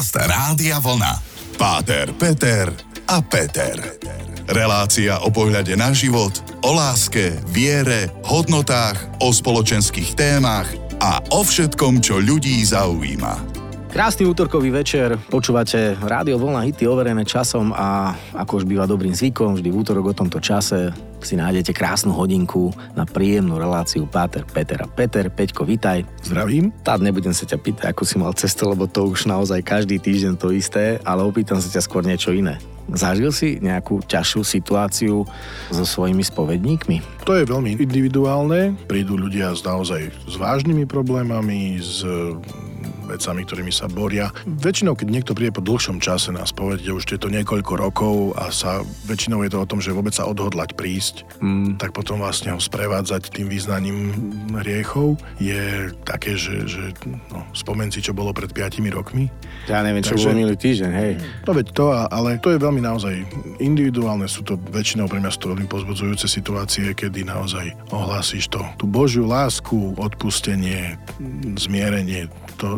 Podcast Rádia Volna. Páter Peter a Peter. Relácia o pohľade na život, o láske, viere, hodnotách, o spoločenských témach a o všetkom, čo ľudí zaujíma. Krásny útorkový večer, počúvate Rádio Volna, hity overené časom a ako už býva dobrým zvykom, vždy v útorok o tomto čase si nájdete krásnu hodinku na príjemnú reláciu Páter Peter a Peter. Peťko, vitaj. Zdravím. Tá, nebudem sa ťa pýtať, ako si mal cestu, lebo to už naozaj každý týždeň to isté, ale opýtam sa ťa skôr niečo iné. Zažil si nejakú ťažšiu situáciu so svojimi spovedníkmi? To je veľmi individuálne. Prídu ľudia naozaj s vážnymi problémami, s vecami, ktorými sa boria. Väčšinou, keď niekto príde po dlhšom čase na spoveď, už je to niekoľko rokov a sa väčšinou je to o tom, že vôbec sa odhodlať prísť, tak potom vlastne ho sprevádzať tým vyznaním hriechov je také, že no, spomen si, čo bolo pred 5 rokmi. Ja neviem, čo bolo minulý týždeň, hej. No veď to, ale to je veľmi naozaj individuálne, sú to väčšinou pre mňa veľmi povzbudzujúce situácie, kedy naozaj ohlásíš tú Božiu lásku, odpustenie, zmierenie, to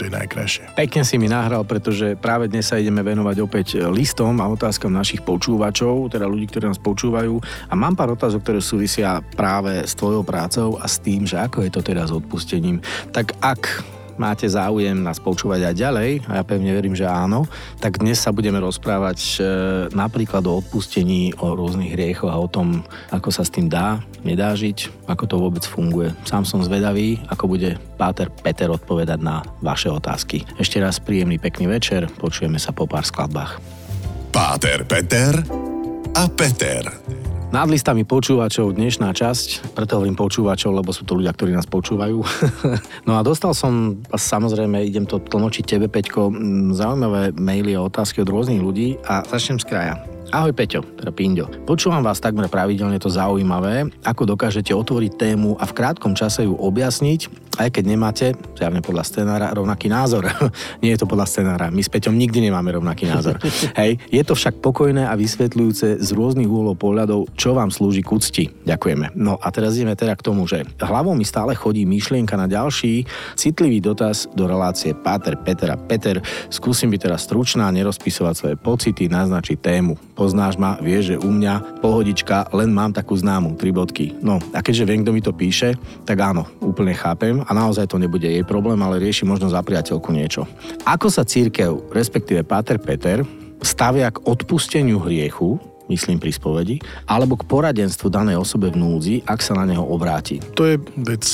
je najkrajšie. Pekne si mi nahral, pretože práve dnes sa ideme venovať opäť listom a otázkam našich počúvačov, teda ľudí, ktorí nás počúvajú. A mám pár otázok, ktoré súvisia práve s tvojou prácou a s tým, že ako je to teda s odpustením. Tak ak máte záujem nás počúvať aj ďalej, a ja pevne verím, že áno, tak dnes sa budeme rozprávať napríklad o odpustení, o rôznych hriechoch a o tom, ako sa s tým dá, nedá žiť, ako to vôbec funguje. Sám som zvedavý, ako bude Páter Peter odpovedať na vaše otázky. Ešte raz príjemný, pekný večer, počujeme sa po pár skladbách. Páter Peter a Peter. Nad listami počúvačov dnešná časť, preto hovorím počúvačov, lebo sú to ľudia, ktorí nás počúvajú. No a dostal som, samozrejme, idem to tlmočiť tebe, Peťko, zaujímavé maily a otázky od rôznych ľudí a začnem z kraja. Ahoj Peťo, teda Pindio. Počúvam vás takmer pravidelne, to zaujímavé, ako dokážete otvoriť tému a v krátkom čase ju objasniť, aj keď nemáte, zjavne podľa scenára, rovnaký názor. Nie je to podľa scenára, my s Peťom nikdy nemáme rovnaký názor. Hej, je to však pokojné a vysvetľujúce z rôznych úhlov pohľadov, čo vám slúži k úcti. Ďakujeme. No a teraz ideme teda k tomu, že hlavou mi stále chodí myšlienka na ďalší citlivý dotaz do relácie Páter, Peter a Peter. Skúsim byť teraz stručná, nerozpisovať svoje pocity, naznačiť tému. Poznáš ma, vieš, že u mňa pohodička, len mám takú známu, 3 bodky. No a keďže viem, kto mi to píše, tak áno, úplne chápem a naozaj to nebude jej problém, ale rieši možno za priateľku niečo. Ako sa cirkev, respektíve Páter Peter, stavia k odpusteniu hriechu, myslím pri spovedi, alebo k poradenstvu danej osobe v núdzi, ak sa na neho obráti. To je vec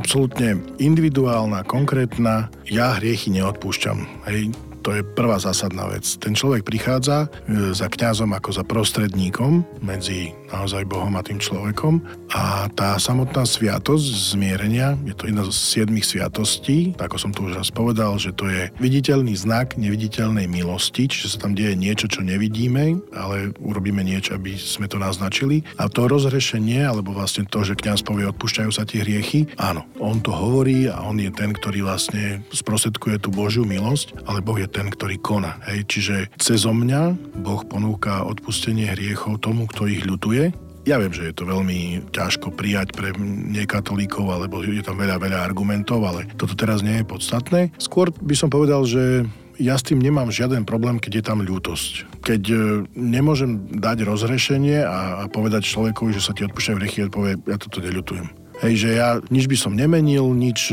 absolútne individuálna, konkrétna. Ja hriechy neodpúšťam, hej. To je prvá zásadná vec. Ten človek prichádza za kňazom ako za prostredníkom medzi naozaj Bohom a tým človekom a tá samotná sviatosť zmierenia, je to jedna zo 7 sviatostí, ako som tu už raz povedal, že to je viditeľný znak neviditeľnej milosti, čiže sa tam deje niečo, čo nevidíme, ale urobíme niečo, aby sme to naznačili. A to rozhrešenie, alebo vlastne to, že kňaz povie, odpúšťajú sa tie hriechy, áno, on to hovorí a on je ten, ktorý vlastne sprostredkuje tú Božiu milosť, ale Boh je ten, ktorý koná. Hej, čiže cezo mňa Boh ponúka odpustenie hriechov tomu, kto ich ľutuje. Ja viem, že je to veľmi ťažko prijať pre nekatolíkov, alebo je tam veľa argumentov, ale toto teraz nie je podstatné. Skôr by som povedal, že ja s tým nemám žiaden problém, keď je tam ľútosť. Keď nemôžem dať rozhrešenie a povedať človekovi, že sa ti odpúšťajú hriechy, povie, ja toto neľutujem. Hej, že ja nič by som nemenil, nič,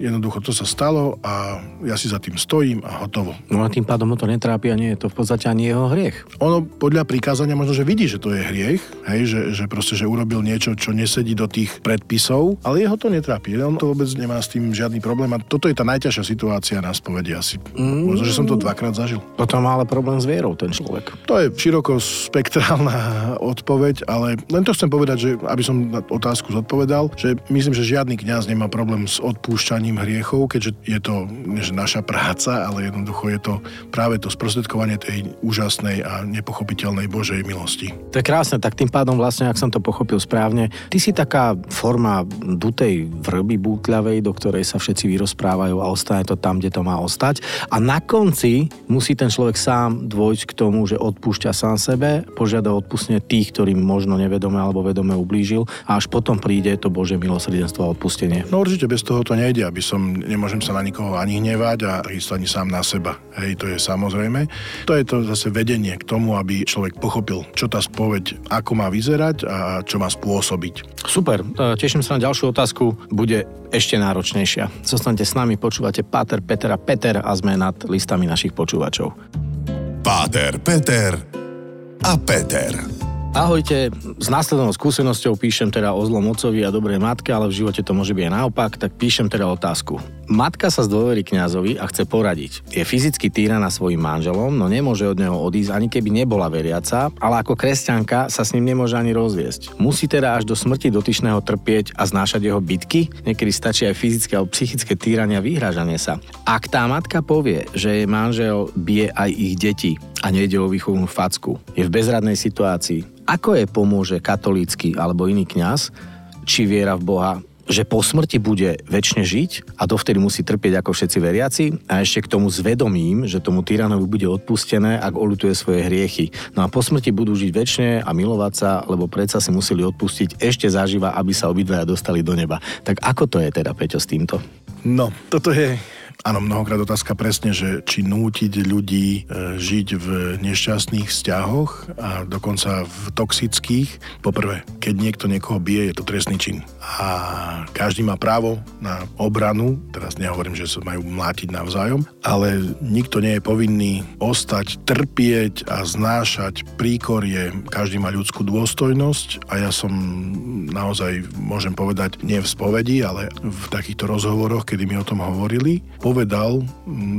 jednoducho to sa stalo a ja si za tým stojím a hotovo. No a tým pádom ho to netrápi a nie je to v podstate ani jeho hriech. Ono podľa prikázania možno, že vidí, že to je hriech, hej, že proste, že urobil niečo, čo nesedí do tých predpisov, ale jeho to netrápi. On to vôbec nemá s tým žiadny problém a toto je tá najťažšia situácia na spovedi asi. Možno, že som to 2-krát zažil. Potom má ale problém s vierou ten človek. To je široko spektrálna odpoveď, ale len to chcem povedať, že aby som na otázku zodpovedal, že myslím, že žiadny kňaz nemá problém s odpúšťaním hriechov, keďže je to naša práca, ale jednoducho je to práve to sprostredkovanie tej úžasnej a nepochopiteľnej Božej milosti. To je krásne, tak tým pádom vlastne, ak som to pochopil správne, ty si taká forma dutej vrby bútľavej, do ktorej sa všetci vyrozprávajú a ostane to tam, kde to má ostať. A na konci musí ten človek sám dôjsť k tomu, že odpúšťa sám sebe, požiada o odpustenie tých, ktorým možno nevedome alebo vedome ublížil, a až potom príde to to Božie milosrdenstvo a odpustenie. No určite bez toho to nejde, nemôžem sa na nikoho ani hnevať a ani sám na seba. Hej, to je samozrejme. To je to zase vedenie k tomu, aby človek pochopil, čo tá spoveď, ako má vyzerať a čo má spôsobiť. Super, teším sa na ďalšiu otázku, bude ešte náročnejšia. Zostaňte s nami, počúvate Páter Peter a Peter a sme nad listami našich počúvačov. Páter Peter a Peter. Ahojte, s následnou skúsenosťou píšem teda o zlom otcovi a dobrej matke, ale v živote to môže byť aj naopak, tak píšem teda otázku. Matka sa zdôverí kňazovi a chce poradiť. Je fyzicky týraná svojim manželom, no nemôže od neho odísť, ani keby nebola veriaca, ale ako kresťanka sa s ním nemôže ani rozviesť. Musí teda až do smrti dotyčného trpieť a znášať jeho bitky? Niekedy stačí aj fyzické alebo psychické týranie a vyhrážanie sa. Ak tá matka povie, že jej manžel bije aj ich deti a nejde o výchovnú facku, je v bezradnej situácii. Ako jej pomôže katolícky alebo iný kňaz, či viera v Boha, že po smrti bude večne žiť a dovtedy musí trpieť ako všetci veriaci a ešte k tomu zvedomím, že tomu tyranovi bude odpustené, ak oľutuje svoje hriechy. No a po smrti budú žiť večne a milovať sa, lebo predsa si museli odpustiť ešte zaživa, aby sa obidvaja dostali do neba. Tak ako to je teda, Peťo, s týmto? No, toto je... Áno, mnohokrát otázka presne, že či nútiť ľudí žiť v nešťastných vzťahoch a dokonca v toxických. Poprvé, keď niekto niekoho bije, je to trestný čin. A každý má právo na obranu, teraz nehovorím, že sa majú mlátiť navzájom, ale nikto nie je povinný ostať, trpieť a znášať príkorie. Každý má ľudskú dôstojnosť a ja som naozaj, môžem povedať, nie v spovedi, ale v takýchto rozhovoroch, kedy mi o tom hovorili, povedal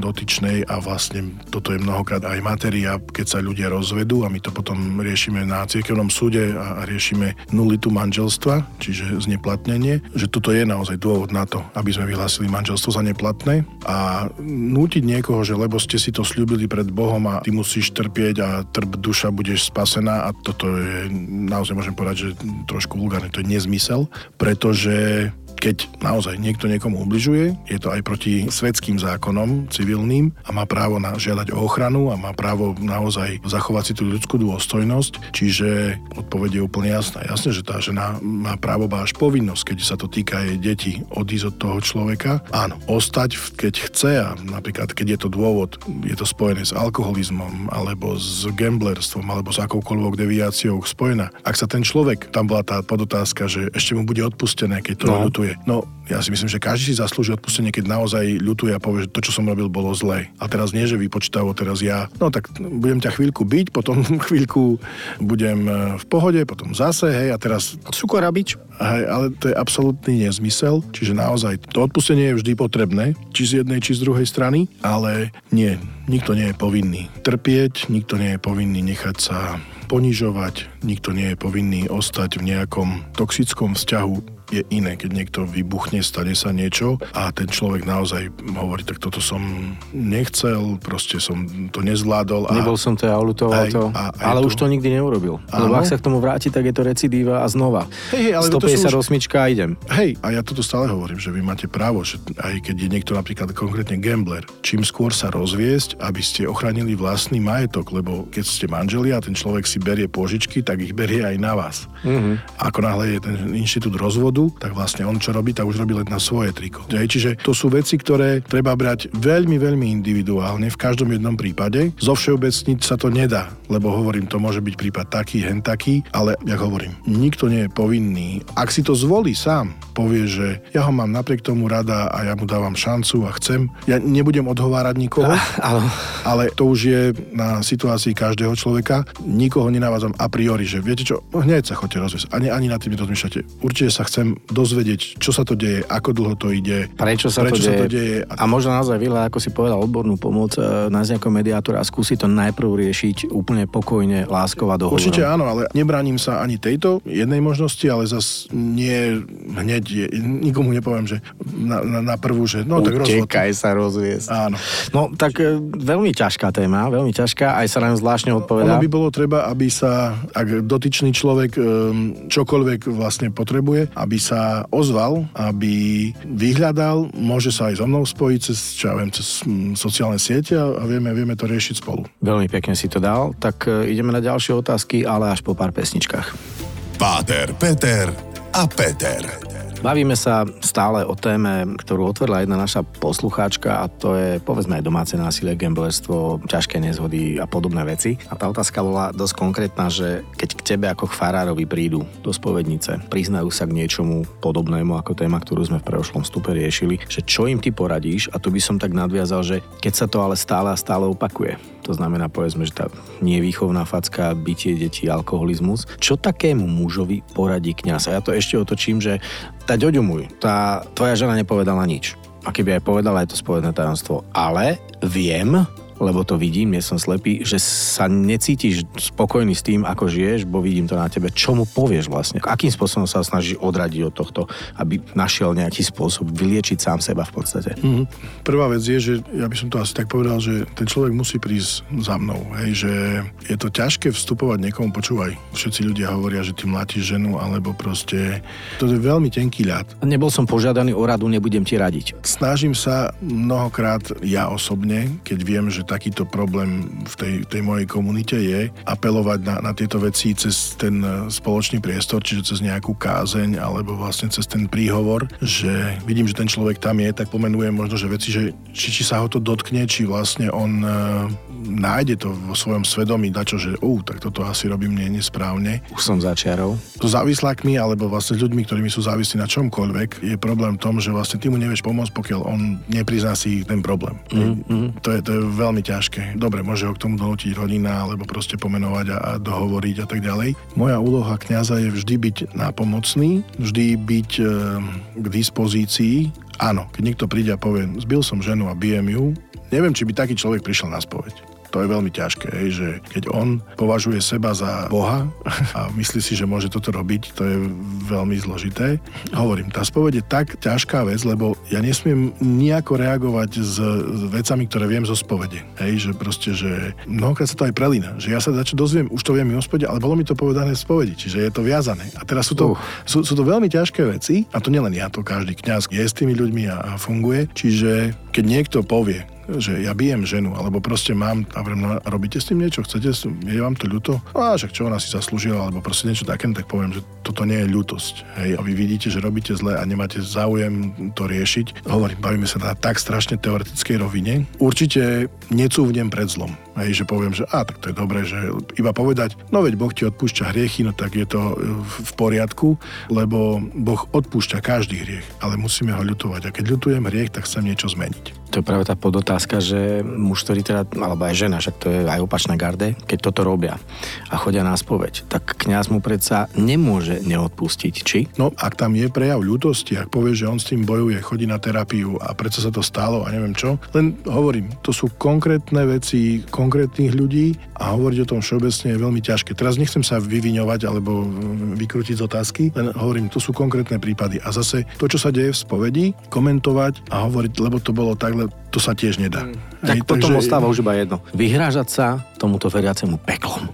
dotyčnej, a vlastne toto je mnohokrát aj materia, keď sa ľudia rozvedú a my to potom riešime na cirkevnom súde a riešime nulitu manželstva, čiže zneplatnenie, že toto je naozaj dôvod na to, aby sme vyhlásili manželstvo za neplatné a nútiť niekoho, že lebo ste si to sľúbili pred Bohom a ty musíš trpieť a trp duša budeš spasená, a toto je naozaj, môžem povedať, že trošku vulgárne, to je nezmysel, pretože keď naozaj niekto niekomu ubližuje, je to aj proti svetským zákonom, civilným, a má právo na žiadať o ochranu a má právo naozaj zachovať si tú ľudskú dôstojnosť, čiže odpoveď je úplne jasná. Jasné, že tá žena má právo, ba až povinnosť, keď sa to týka jej detí, odísť od toho človeka. Áno, ostať, keď chce, a napríklad keď je to dôvod, je to spojené s alkoholizmom alebo s gamblerstvom alebo s akoukoľvek deviáciou spojená. Ak sa ten človek, tam bola tá podotázka, že ešte mu bude odpustené, keď to ľutuje. No, ja si myslím, že každý si zaslúži odpustenie, keď naozaj ľutuje a povie, že to, čo som robil, bolo zlé. A teraz nie, že vypočítavo, teraz ja. No tak budem ťa chvíľku byť, potom chvíľku budem v pohode, potom zase, hej, a teraz... Sukorabič. Hej, ale to je absolútny nezmysel, čiže naozaj to odpustenie je vždy potrebné, či z jednej, či z druhej strany, ale nie, nikto nie je povinný trpieť, nikto nie je povinný nechať sa ponižovať, nikto nie je povinný ostať v nejakom toxickom vzťahu. Je iné, keď niekto vybuchne, stane sa niečo a ten človek naozaj hovorí, tak toto som nechcel, proste som to nezvládol. Nebol som to, ja oľutoval to, ale už to nikdy neurobil. Lebo ak sa k tomu vráti, tak je to recidíva a znova. Hej, ale 150 osmička a idem. Hej, a ja toto stále hovorím, že vy máte právo, že aj keď je niekto napríklad konkrétne gambler, čím skôr sa rozviesť, aby ste ochránili vlastný majetok, lebo keď ste manželi a ten človek si berie pôžičky, tak ich berie aj na vás. Mm-hmm. Ako náhle je ten inštitút rozvodu, tak vlastne on čo robí, tak už robí len na svoje triko. Čiže to sú veci, ktoré treba brať veľmi, veľmi individuálne v každom jednom prípade. Zovšeobecniť sa to nedá, lebo hovorím, to môže byť prípad taký, hen taký, ale ja hovorím, nikto nie je povinný. Ak si to zvolí sám, povie, že ja ho mám napriek tomu rada a ja mu dávam šancu a chcem. Ja nebudem odhovárať nikoho, ale to už je na situácii každého človeka. Nikoho nenavádzam a priori, že viete čo, hneď sa chodte rozviesť. Ani na tým nerozmýšľate. Určite sa chcem dozvedieť, čo sa to deje, ako dlho to ide, prečo sa to deje. A možno naozaj vyhľadať, ako si povedal, odbornú pomoc, nájsť nejakého mediátora a skúsiť to najprv riešiť úplne pokojne, láskova dohoda. Určite áno, ale nebránim sa ani tejto jednej možnosti, ale zas nie hneď, nikomu nepoviem, že na prvú, že no tak rozvod. Utekaj sa rozviesť. Áno. No tak veľmi ťažká téma, veľmi ťažká, aj sa na ňu zvláštne odpovedá. Ono by bolo treba, aby sa, ak dotyčný človek čokoľvek vlastne potrebuje, aby sa ozval, aby vyhľadal, môže sa aj so mnou spojiť cez sociálne siete a vieme to riešiť spolu. Veľmi pekne si to dal, tak ideme na ďalšie otázky, ale až po pár pesničkách. Páter, Peter a Peter. Bavíme sa stále o téme, ktorú otvorila jedna naša poslucháčka, a to je povedzme aj domáce násilie, gamblerstvo, ťažké nezhody a podobné veci. A tá otázka bola dosť konkrétna, že keď k tebe ako k farárovi prídu do spovednice, priznajú sa k niečomu podobnému ako téma, ktorú sme v predošlom vstupe riešili, že čo im ty poradíš? A tu by som tak nadviazal, že keď sa to ale stále a stále opakuje. To znamená, povedzme, že tá nevýchovná facka, bitie detí, alkoholizmus. Čo takému mužovi poradí kňaz? A ja to ešte otočím, že tá tvoja žena nepovedala nič. A keby aj povedala, je to spovedné tajomstvo. Ale viem, lebo to vidím, nie som slepý, že sa necítiš spokojný s tým, ako žiješ, bo vidím to na tebe. Čo mu povieš vlastne? Akým spôsobom sa snažíš odradiť od tohto, aby našiel nejaký spôsob vyliečiť sám seba v podstate? Prvá vec je, že ja by som to asi tak povedal, že ten človek musí prísť za mnou. Hej, že je to ťažké vstupovať niekomu, počúvaj. Všetci ľudia hovoria, že ty mlátiš ženu, alebo proste to je veľmi tenký ľad. Nebol som požiadaný o radu, nebudem ti radiť. Snažím sa mnohokrát ja osobne, keď viem, že takýto problém v tej mojej komunite je, apelovať na tieto veci cez ten spoločný priestor, čiže cez nejakú kázeň alebo vlastne cez ten príhovor, že vidím, že ten človek tam je, tak pomenujem možno, že veci, že či sa ho to dotkne, či vlastne on nájde to vo svojom svedomí dačo, že tak toto asi robím nesprávne. Už som začiarov. So závislákmi alebo vlastne s ľuďmi, ktorými sú závislí na čomkoľvek, je problém v tom, že vlastne ty mu nevieš pomôcť, pokiaľ on neprizná si ten problém. To je veľmi ťažké. Dobre, môže ho k tomu donútiť rodina, alebo proste pomenovať a dohovoriť a tak ďalej. Moja úloha kňaza je vždy byť nápomocný, vždy byť k dispozícii. Áno, keď niekto príde a povie, zbil som ženu a bijem ju, neviem, či by taký človek prišiel na spoveď. To je veľmi ťažké, že keď on považuje seba za Boha a myslí si, že môže toto robiť, to je veľmi zložité. Hovorím, tá spoveď je tak ťažká vec, lebo ja nesmiem nejako reagovať s vecami, ktoré viem zo spovede. Hej, že proste, že mnohokrát sa to aj prelína, že ja sa dačo dozviem, už to viem mimo spovede, ale bolo mi to povedané v spovedi, čiže je to viazané. A teraz sú to veľmi ťažké veci, a to nielen ja, to každý kňaz je s tými ľuďmi a funguje, čiže keď niekto povie, že ja bijem ženu, alebo proste mám a robíte s tým niečo, chcete, je vám to ľúto? A však čo ona si zaslúžila, alebo proste niečo také, tak poviem, že toto nie je ľútosť. Hej, a vy vidíte, že robíte zle a nemáte záujem to riešiť. Hovorím, bavíme sa na tak strašne teoretickej rovine. Určite necúvnem pred zlom. Hej, že poviem, že tak to je dobré, že iba povedať, no veď Boh ti odpúšťa hriechy, no tak je to v poriadku, lebo Boh odpúšťa každý hriech, ale musíme ho ľutovať. A keď ľutujem hriech, tak chcem niečo zmeniť. To je práve tá podotázka, že muž, ktorý teda, alebo aj žena, však to je aj opačná garde, keď toto robia a chodia na spoveď, tak kňaz mu predsa nemôže neodpustiť, či? No, ak tam je prejav ľútosti, ak povie, že on s tým bojuje, chodí na terapiu a predsa sa to stalo a neviem čo, len hovorím, to sú konkrétne veci konkrétnych ľudí a hovoriť o tom všeobecne je veľmi ťažké. Teraz nechcem sa vyviňovať alebo vykrútiť z otázky, len hovorím, to sú konkrétne prípady a zase to, čo sa deje v spovedi, komentovať a hovoriť, lebo to bolo tak, to sa tiež nedá. Tak potom ostáva už iba jedno. Vyhrážať sa tomuto veriacemu peklom.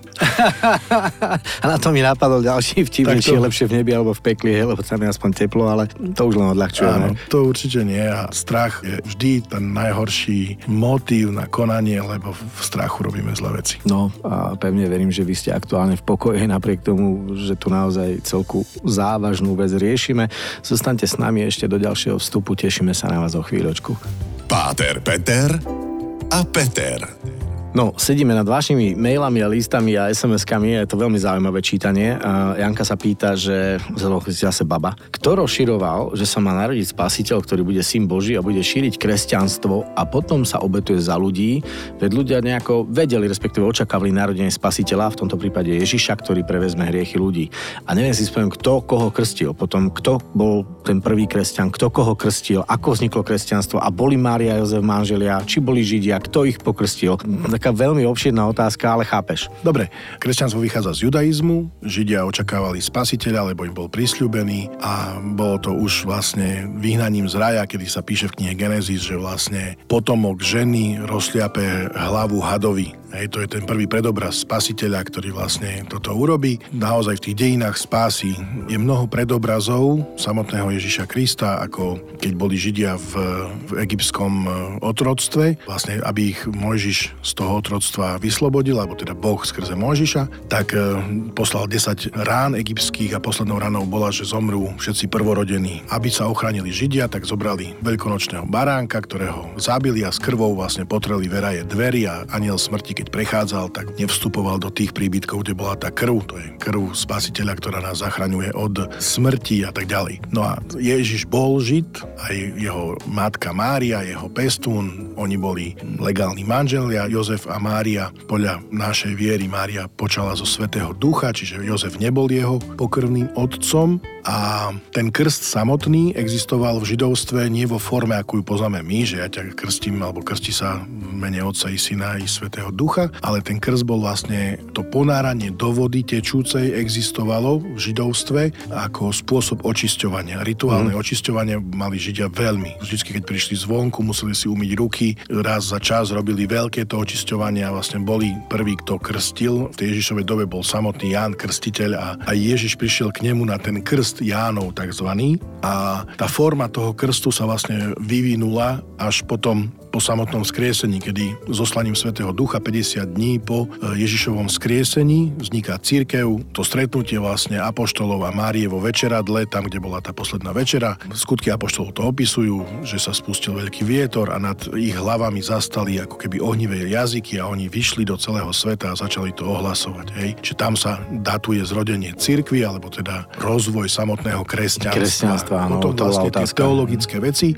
A na to mi napadol ďalší vtipnejšie, lepšie v nebi alebo v pekli, lebo tam je aspoň teplo, ale to už len odľahčuje. Áno, to určite nie. A strach je vždy ten najhorší motív na konanie, lebo v strachu robíme zlé veci. No a pevne verím, že vy ste aktuálne v pokoji, napriek tomu, že tu naozaj celku závažnú vec riešime. Zostaňte s nami ešte do ďalšieho vstupu. Tešíme sa na vás o chvíľočku. Páter Peter a Peter. No, sedíme nad vašimi mailami a listami a SMS-kami, je to veľmi zaujímavé čítanie. Janka sa pýta, že zase baba, kto rozširoval, že sa má narodiť spasiteľ, ktorý bude syn Boží a bude šíriť kresťanstvo a potom sa obetuje za ľudí, veď ľudia nejako vedeli, respektíve očakávali narodenie spasiteľa, v tomto prípade Ježiša, ktorý prevezme hriechy ľudí. A neviem si spomenúť, kto koho krstil, potom kto bol ten prvý kresťan, kto koho krstil, ako vzniklo kresťanstvo a boli Mária a Jozef manželia, či boli Židia, kto ich pokrstil. Taká veľmi obširná otázka, ale chápeš. Dobre, kresťanstvo vychádza z judaizmu, Židia očakávali spasiteľa, lebo im bol prisľúbený a bolo to už vlastne vyhnaním z raja, kedy sa píše v knihe Genesis, že vlastne potomok ženy rozšliape hlavu hadovi. Hej, to je ten prvý predobraz spasiteľa, ktorý vlastne toto urobí. Naozaj v tých dejinách spásy je mnoho predobrazov samotného Ježiša Krista, ako keď boli Židia v egyptskom otroctve, vlastne aby ich Mojžiš z toho otroctva vyslobodil, alebo teda Boh skrze Mojžiša, tak poslal 10 rán egyptských a poslednou ranou bola, že zomrú všetci prvorodení. Aby sa ochránili Židia, tak zobrali veľkonočného baránka, ktorého zabili a s krvou vlastne potreli veraje dverí a aniel smrti, keď prechádzal, tak nevstupoval do tých príbytkov, kde bola tá krv. To je krv spasiteľa, ktorá nás zachraňuje od smrti a tak ďalej. No a Ježiš bol Žid, aj jeho matka Mária, jeho pestún, oni boli legálni manželia, Jozef a Mária. Podľa našej viery Mária počala zo Svätého Ducha, čiže Jozef nebol jeho pokrvným otcom. A ten krst samotný existoval v židovstve nie vo forme, akú ju poznáme my, že ja ťa krstím, alebo krstí sa v mene Otca i Syna i Svätého Ducha, ale ten krst bol vlastne to ponáranie do vody tečúcej existovalo v židovstve ako spôsob očisťovania. Rituálne očisťovanie mali Židia veľmi. Vždycky, keď prišli zvonku, museli si umyť ruky, raz za čas robili veľké to očisťovanie a vlastne boli prvý, kto krstil. V tej Ježišovej dobe bol samotný Ján Krstiteľ a Ježiš prišiel k nemu na ten krst Jánov takzvaný a tá forma toho krstu sa vlastne vyvinula až potom po samotnom skriesení, kedy zoslaním Svätého Ducha 50 dní po Ježišovom skriesení vzniká cirkev, to stretnutie vlastne apoštolov a Márie vo večeradle, tam, kde bola tá posledná večera. Skutky apoštolov to opisujú, že sa spustil veľký vietor a nad ich hlavami zastali ako keby ohnivé jazyky a oni vyšli do celého sveta a začali to ohlasovať. Hej? Čiže tam sa datuje zrodenie cirkvi, alebo teda rozvoj samotného kresťanstva. Potom vlastne tie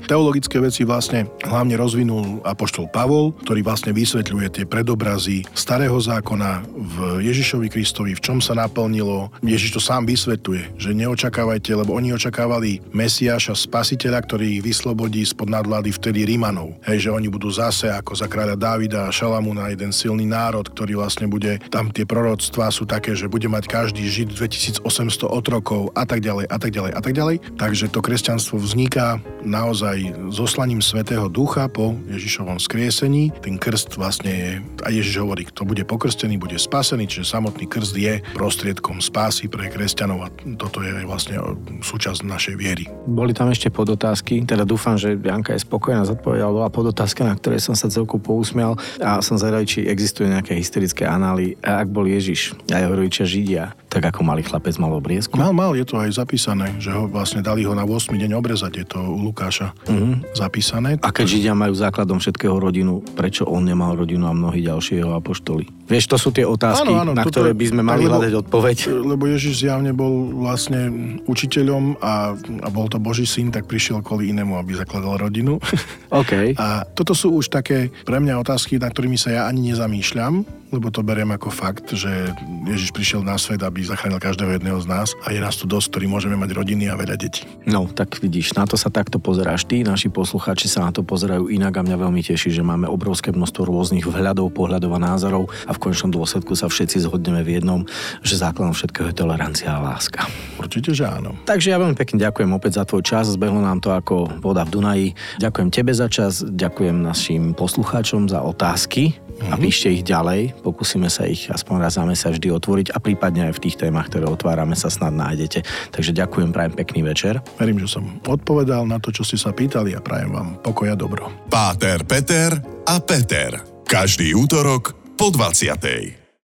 teologické veci vlastne hlavne rozvinú apoštol Pavol, ktorý vlastne vysvetľuje tie predobrazy starého zákona v Ježišovi Kristovi, v čom sa naplnilo. Ježiš to sám vysvetľuje, že neočakávajte, lebo oni očakávali Mesiáša, spasiteľa, ktorý ich vyslobodí spod nadvlády vtedy Rimanov. Hej, že oni budú zase ako za kráľa Dávida a Šalamuna jeden silný národ, ktorý vlastne bude, tam tie proroctvá sú také, že bude mať každý Žid 2800 otrokov a tak ďalej a tak ďalej a tak ďalej. Takže to kresťanstvo vzniká naozaj zoslaním Svätého Ducha po Ježišovom skriesení. Ten krst vlastne je, a Ježiš hovorí, kto bude pokrstený, bude spasený, čiže samotný krst je prostriedkom spásy pre kresťanov a toto je vlastne súčasť našej viery. Boli tam ešte podotázky, teda dúfam, že Bianka je spokojná s odpovedou, bola podotázka, na ktorej som sa celku pousmial a som zvedavý, či existuje nejaké hysterické anály, ak bol Ježiš a jeho rodičia Židia, tak ako malý chlapec mal obriezku? Mal, je to aj zapísané, že ho vlastne dali ho na 8. deň obrezať, je to u Lukáša zapísané. A keď Židia majú základom všetkého rodinu, prečo on nemal rodinu a mnohí ďalší jeho apoštoli? Vieš, to sú tie otázky, áno, na ktoré by sme mali hľadať odpoveď. Lebo Ježiš zjavne bol vlastne učiteľom a bol to Boží syn, tak prišiel kvôli inému, aby zakladal rodinu. OK. A toto sú už také pre mňa otázky, na ktorými sa ja ani nezamýšľam, lebo to beriem ako fakt, že Ježiš prišiel na svet, aby zachránil každého jedného z nás a je nás tu dosť, ktorí môžeme mať rodiny a veľa detí. No, tak vidíš, na to sa takto pozeráš ty, naši poslucháči sa na to pozerajú inak a mňa veľmi teší, že máme obrovské množstvo rôznych vhľadov, pohľadov a názorov a v konečnom dôsledku sa všetci zhodneme v jednom, že základom všetkého je tolerancia a láska. Určite, že áno. Takže ja veľmi pekne ďakujem opäť za tvoj čas, zbehlo nám to ako voda v Dunaji. Ďakujem tebe za čas, ďakujem našim poslucháčom za otázky. A píšte ich ďalej, pokúsime sa ich aspoň raz za mesiac vždy otvoriť a prípadne aj v tých témach, ktoré otvárame, sa snad nájdete. Takže ďakujem, prajem pekný večer. Verím, že som odpovedal na to, čo ste sa pýtali a prajem vám pokoj a dobro. Páter Peter a Peter. Každý útorok po 20:00.